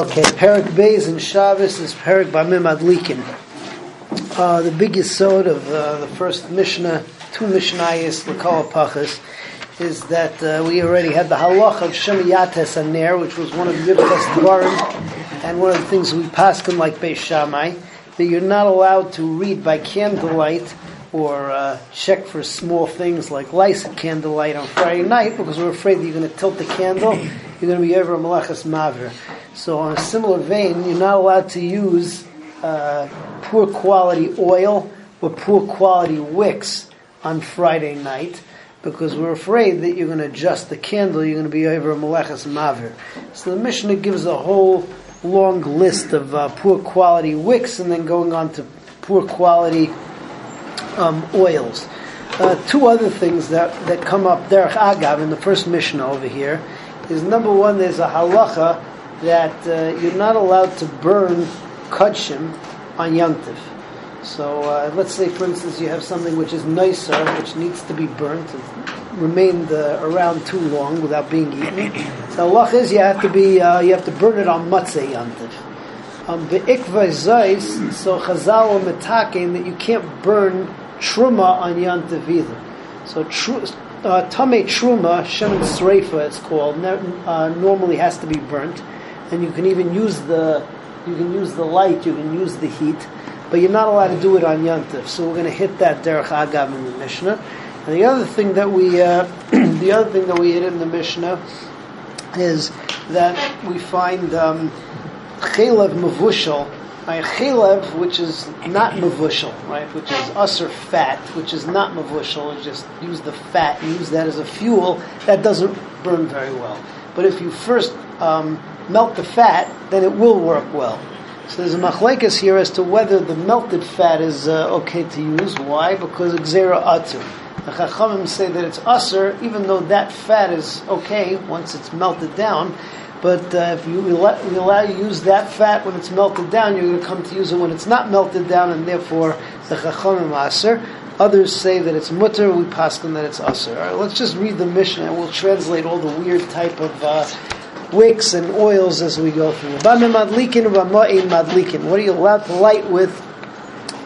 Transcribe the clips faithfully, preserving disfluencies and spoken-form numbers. Okay, Perak Beis and Shabbos is Perak Bamim Adlikin. Uh, the big yesod of uh, the first Mishnah, two Mishnayos, Rekal Apachas, is that uh, we already had the Halacha of Shemayates Aner, which was one of the Yipas Devarim, and one of the things we paskin like Beis Shammai, that you're not allowed to read by candlelight or uh, check for small things like lights at candlelight on Friday night, because we're afraid that you're going to tilt the candle, you're going to be over a malachas mavir. So on a similar vein, you're not allowed to use uh, poor quality oil or poor quality wicks on Friday night, because we're afraid that you're going to adjust the candle, you're going to be over a malachas mavir. So the Mishnah gives a whole long list of uh, poor quality wicks, and then going on to poor quality um, oils. Uh, two other things that, that come up, Derech Agav, in the first Mishnah over here, is number one, there's a halacha that uh, you're not allowed to burn kudshim on Yom Tov. So uh, let's say, for instance, you have something which is nicer, which needs to be burnt, and remained uh, around too long without being eaten. So halacha is you have to be uh, you have to burn it on matzah yantiv. Um, the ikva zeis, so Chazal are metaking that you can't burn truma on yantiv either. So tru- uh, tame truma, shemen srefa, it's called, ne- uh, normally has to be burnt, and you can even use the you can use the light, you can use the heat. But you're not allowed to do it on Yom Tov, so we're going to hit that Derech Agav in the Mishnah. And the other thing that we, uh, the other thing that we hit in the Mishnah is that we find bechelav um, mavushal, right? Bechelav, which is not mavushal, right? Which is asser fat, which is not mavushal. You just use the fat and use that as a fuel. That doesn't burn very well. But if you first um, melt the fat, then it will work well. So there's a machlekes here as to whether the melted fat is uh, okay to use. Why? Because gzera atur. The chachamim say that it's asser, even though that fat is okay once it's melted down. But uh, if you allow, you allow you use that fat when it's melted down, you're going to come to use it when it's not melted down, and therefore the chachamim asser. Others say that it's mutter. We paskin that it's asser. All right, let's just read the Mishnah, and we'll translate all the weird type of Uh, wicks and oils as we go through. What are you allowed to light with?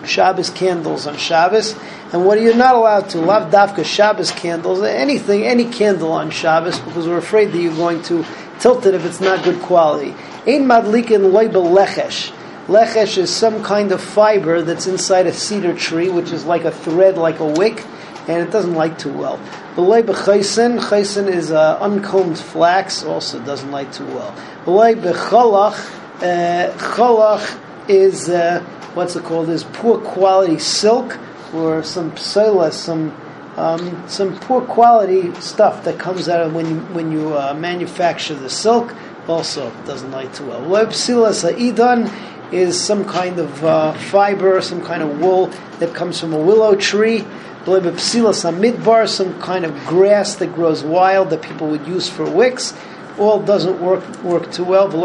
Shabbos candles on Shabbos. And what are you not allowed to? Lav dafka Shabbos candles, anything, any candle on Shabbos, because we're afraid that you're going to tilt it if it's not good quality. Ein Madlikin loiba lechesh. Lechesh is some kind of fiber that's inside a cedar tree, which is like a thread, like a wick, and it doesn't light too well. Belay b'chaysen, chaysen is uh, uncombed flax, also doesn't light too well. Belay b'chalach, uh, chalach is, uh, what's it called, is poor quality silk, or some psoila, some um, some poor quality stuff that comes out of when you, when you uh, manufacture the silk, also doesn't light too well. Belay psila sa'idan is some kind of uh, fiber, some kind of wool that comes from a willow tree. Midbar, some kind of grass that grows wild that people would use for wicks, all doesn't work work too well. The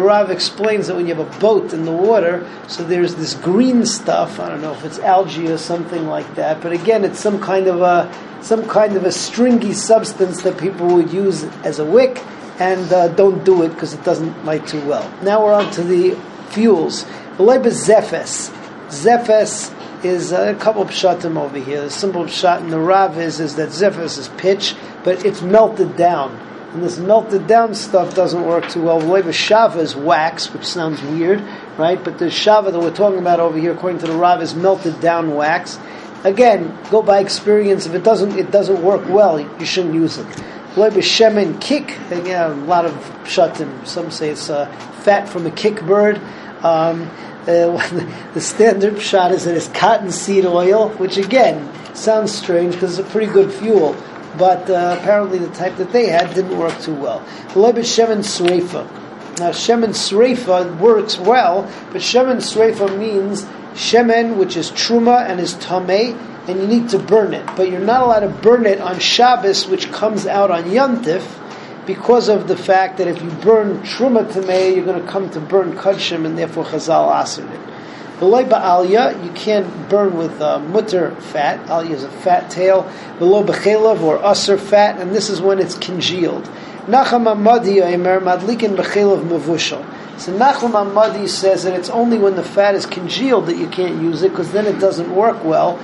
Rav explains that when you have a boat in the water, so there's this green stuff. I don't know if it's algae or something like that, but again, it's some kind of a some kind of a stringy substance that people would use as a wick, and uh, don't do it because it doesn't light too well. Now we're on to the fuels. Zephes is uh, a couple of pshatim over here. The simple pshat in the Rav is, is that zephes is pitch, but it's melted down. And this melted down stuff doesn't work too well. V'loi b'shava is wax, which sounds weird, right? But the shava that we're talking about over here, according to the Rav, is melted down wax. Again, go by experience. If it doesn't it doesn't work well, you shouldn't use it. V'loi b'shemen kick, again, a lot of pshatim. Some say it's uh, fat from a kick bird. Um... Uh, the standard pshat is that it's cottonseed oil, which again sounds strange because it's a pretty good fuel, but uh, apparently the type that they had didn't work too well. Leib shemen srefa. Now shemen srefa works well, but shemen srefa means shemen, which is truma and is tamei, and you need to burn it. But you're not allowed to burn it on Shabbos, which comes out on Yom Tov, because of the fact that if you burn truma tamei, you're going to come to burn kudshim, and therefore Chazal assered it. V'lo ba'alya, you can't burn with uh, mutter fat. Alya is a fat tail. V'lo bechelav, or asser fat, and this is when it's congealed. Nachama Madi Omer madlikin bechelav mavushal. So Nachama Madi says that it's only when the fat is congealed that you can't use it, because then it doesn't work well.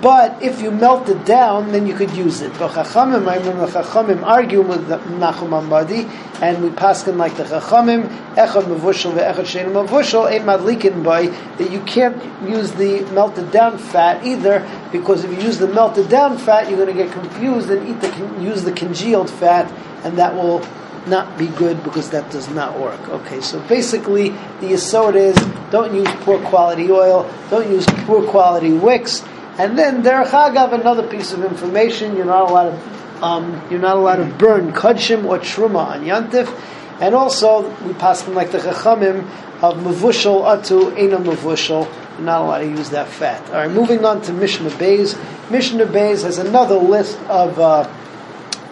But if you melt it down, then you could use it. But chachamim, I remember the chachamim argue with Nachama Madi, and we paskin like the chachamim, echad mavushal ve'echad shein mavushal, ein madlikin by, that you can't use the melted down fat either, because if you use the melted down fat, you're going to get confused and eat the use the congealed fat, and that will not be good because that does not work. Okay, so basically the yesod is don't use poor quality oil, don't use poor quality wicks. And then Derech Agav, another piece of information, you're not allowed to um, you're not allowed to burn kudshim or truma on yantif. And also we pass them like the chachamim of mevushal atu eina mevushal. You're not allowed to use that fat. All right, moving on to Mishnah Beis. Mishnah Beis has another list of uh,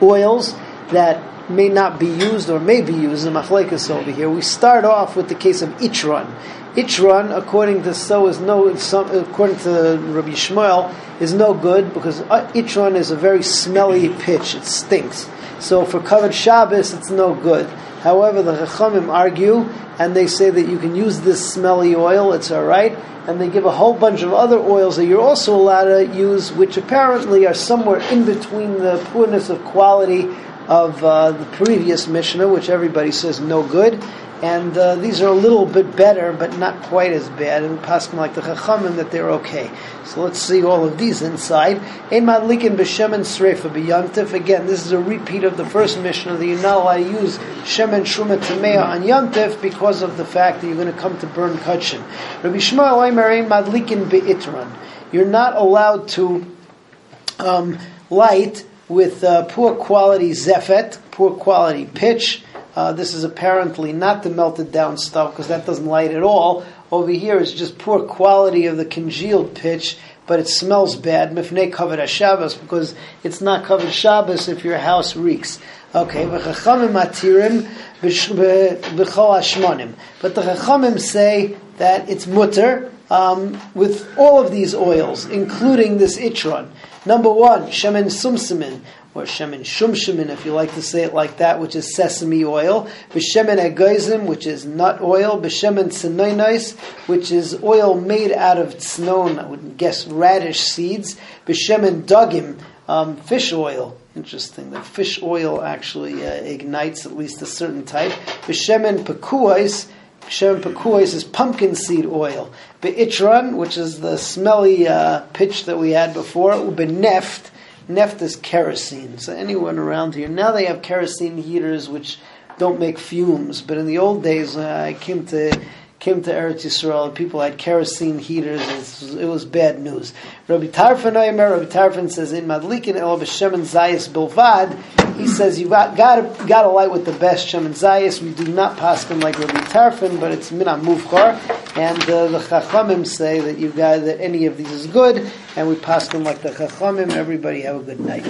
oils that may not be used or may be used in machlekes over here. We start off with the case of Ichron. Ichron, according to so is no some, according to Rabbi Shmuel, is no good because Ichron is a very smelly pitch. It stinks. So for covered Shabbos, it's no good. However, the Chachamim argue, and they say that you can use this smelly oil, it's all right, and they give a whole bunch of other oils that you're also allowed to use, which apparently are somewhere in between the poorness of quality of uh, the previous Mishnah, which everybody says no good, and uh, these are a little bit better, but not quite as bad, and we pass them like the Chachamim that they're okay. So let's see all of these inside. Ein Madlikin b'shemen srefa b'yamtif. Again, this is a repeat of the first Mishnah that you're not allowed to use shemen shruma tamea on yamtif because of the fact that you're going to come to burn kudshim. Rabbi Shmuel Omer ein Madlikin b'itron. You're not allowed to um, light with uh, poor quality zephet, poor quality pitch. Uh, this is apparently not the melted down stuff because that doesn't light at all. Over here is just poor quality of the congealed pitch, but it smells bad. Mifnei covered Shabbos, because it's not covered Shabbos if your house reeks. Okay, but the Chachamim say that it's mutter um, with all of these oils, including this Ichron. Number one, shemen sumsimin, or shemen shumshimin, if you like to say it like that, which is sesame oil. B'shemen agazim, which is nut oil. B'shemen tsinoinos, which is oil made out of tsnon, I would guess radish seeds. B'shemen dagim, um, fish oil. Interesting, that fish oil actually uh, ignites at least a certain type. B'shemen pekuos. Shem Pekuos is pumpkin seed oil. Be'itron, which is the smelly uh, pitch that we had before. Ubeneft. Neft is kerosene. So anyone around here. Now they have kerosene heaters which don't make fumes. But in the old days, uh, I came to came to Eretz Yisrael and people had kerosene heaters. It was, it was bad news. Rabbi Tarfon, I remember, Rabbi Tarfon says, in Madlikin el b'shemen zayis bilvad. He says, you've got, got, got to light with the best shemen zayis. We do not paskin like Rabbi Tarfon, but it's min ha-muvchar. And uh, the Chachamim say that you got that any of these is good. And we paskin like the Chachamim. Everybody have a good night.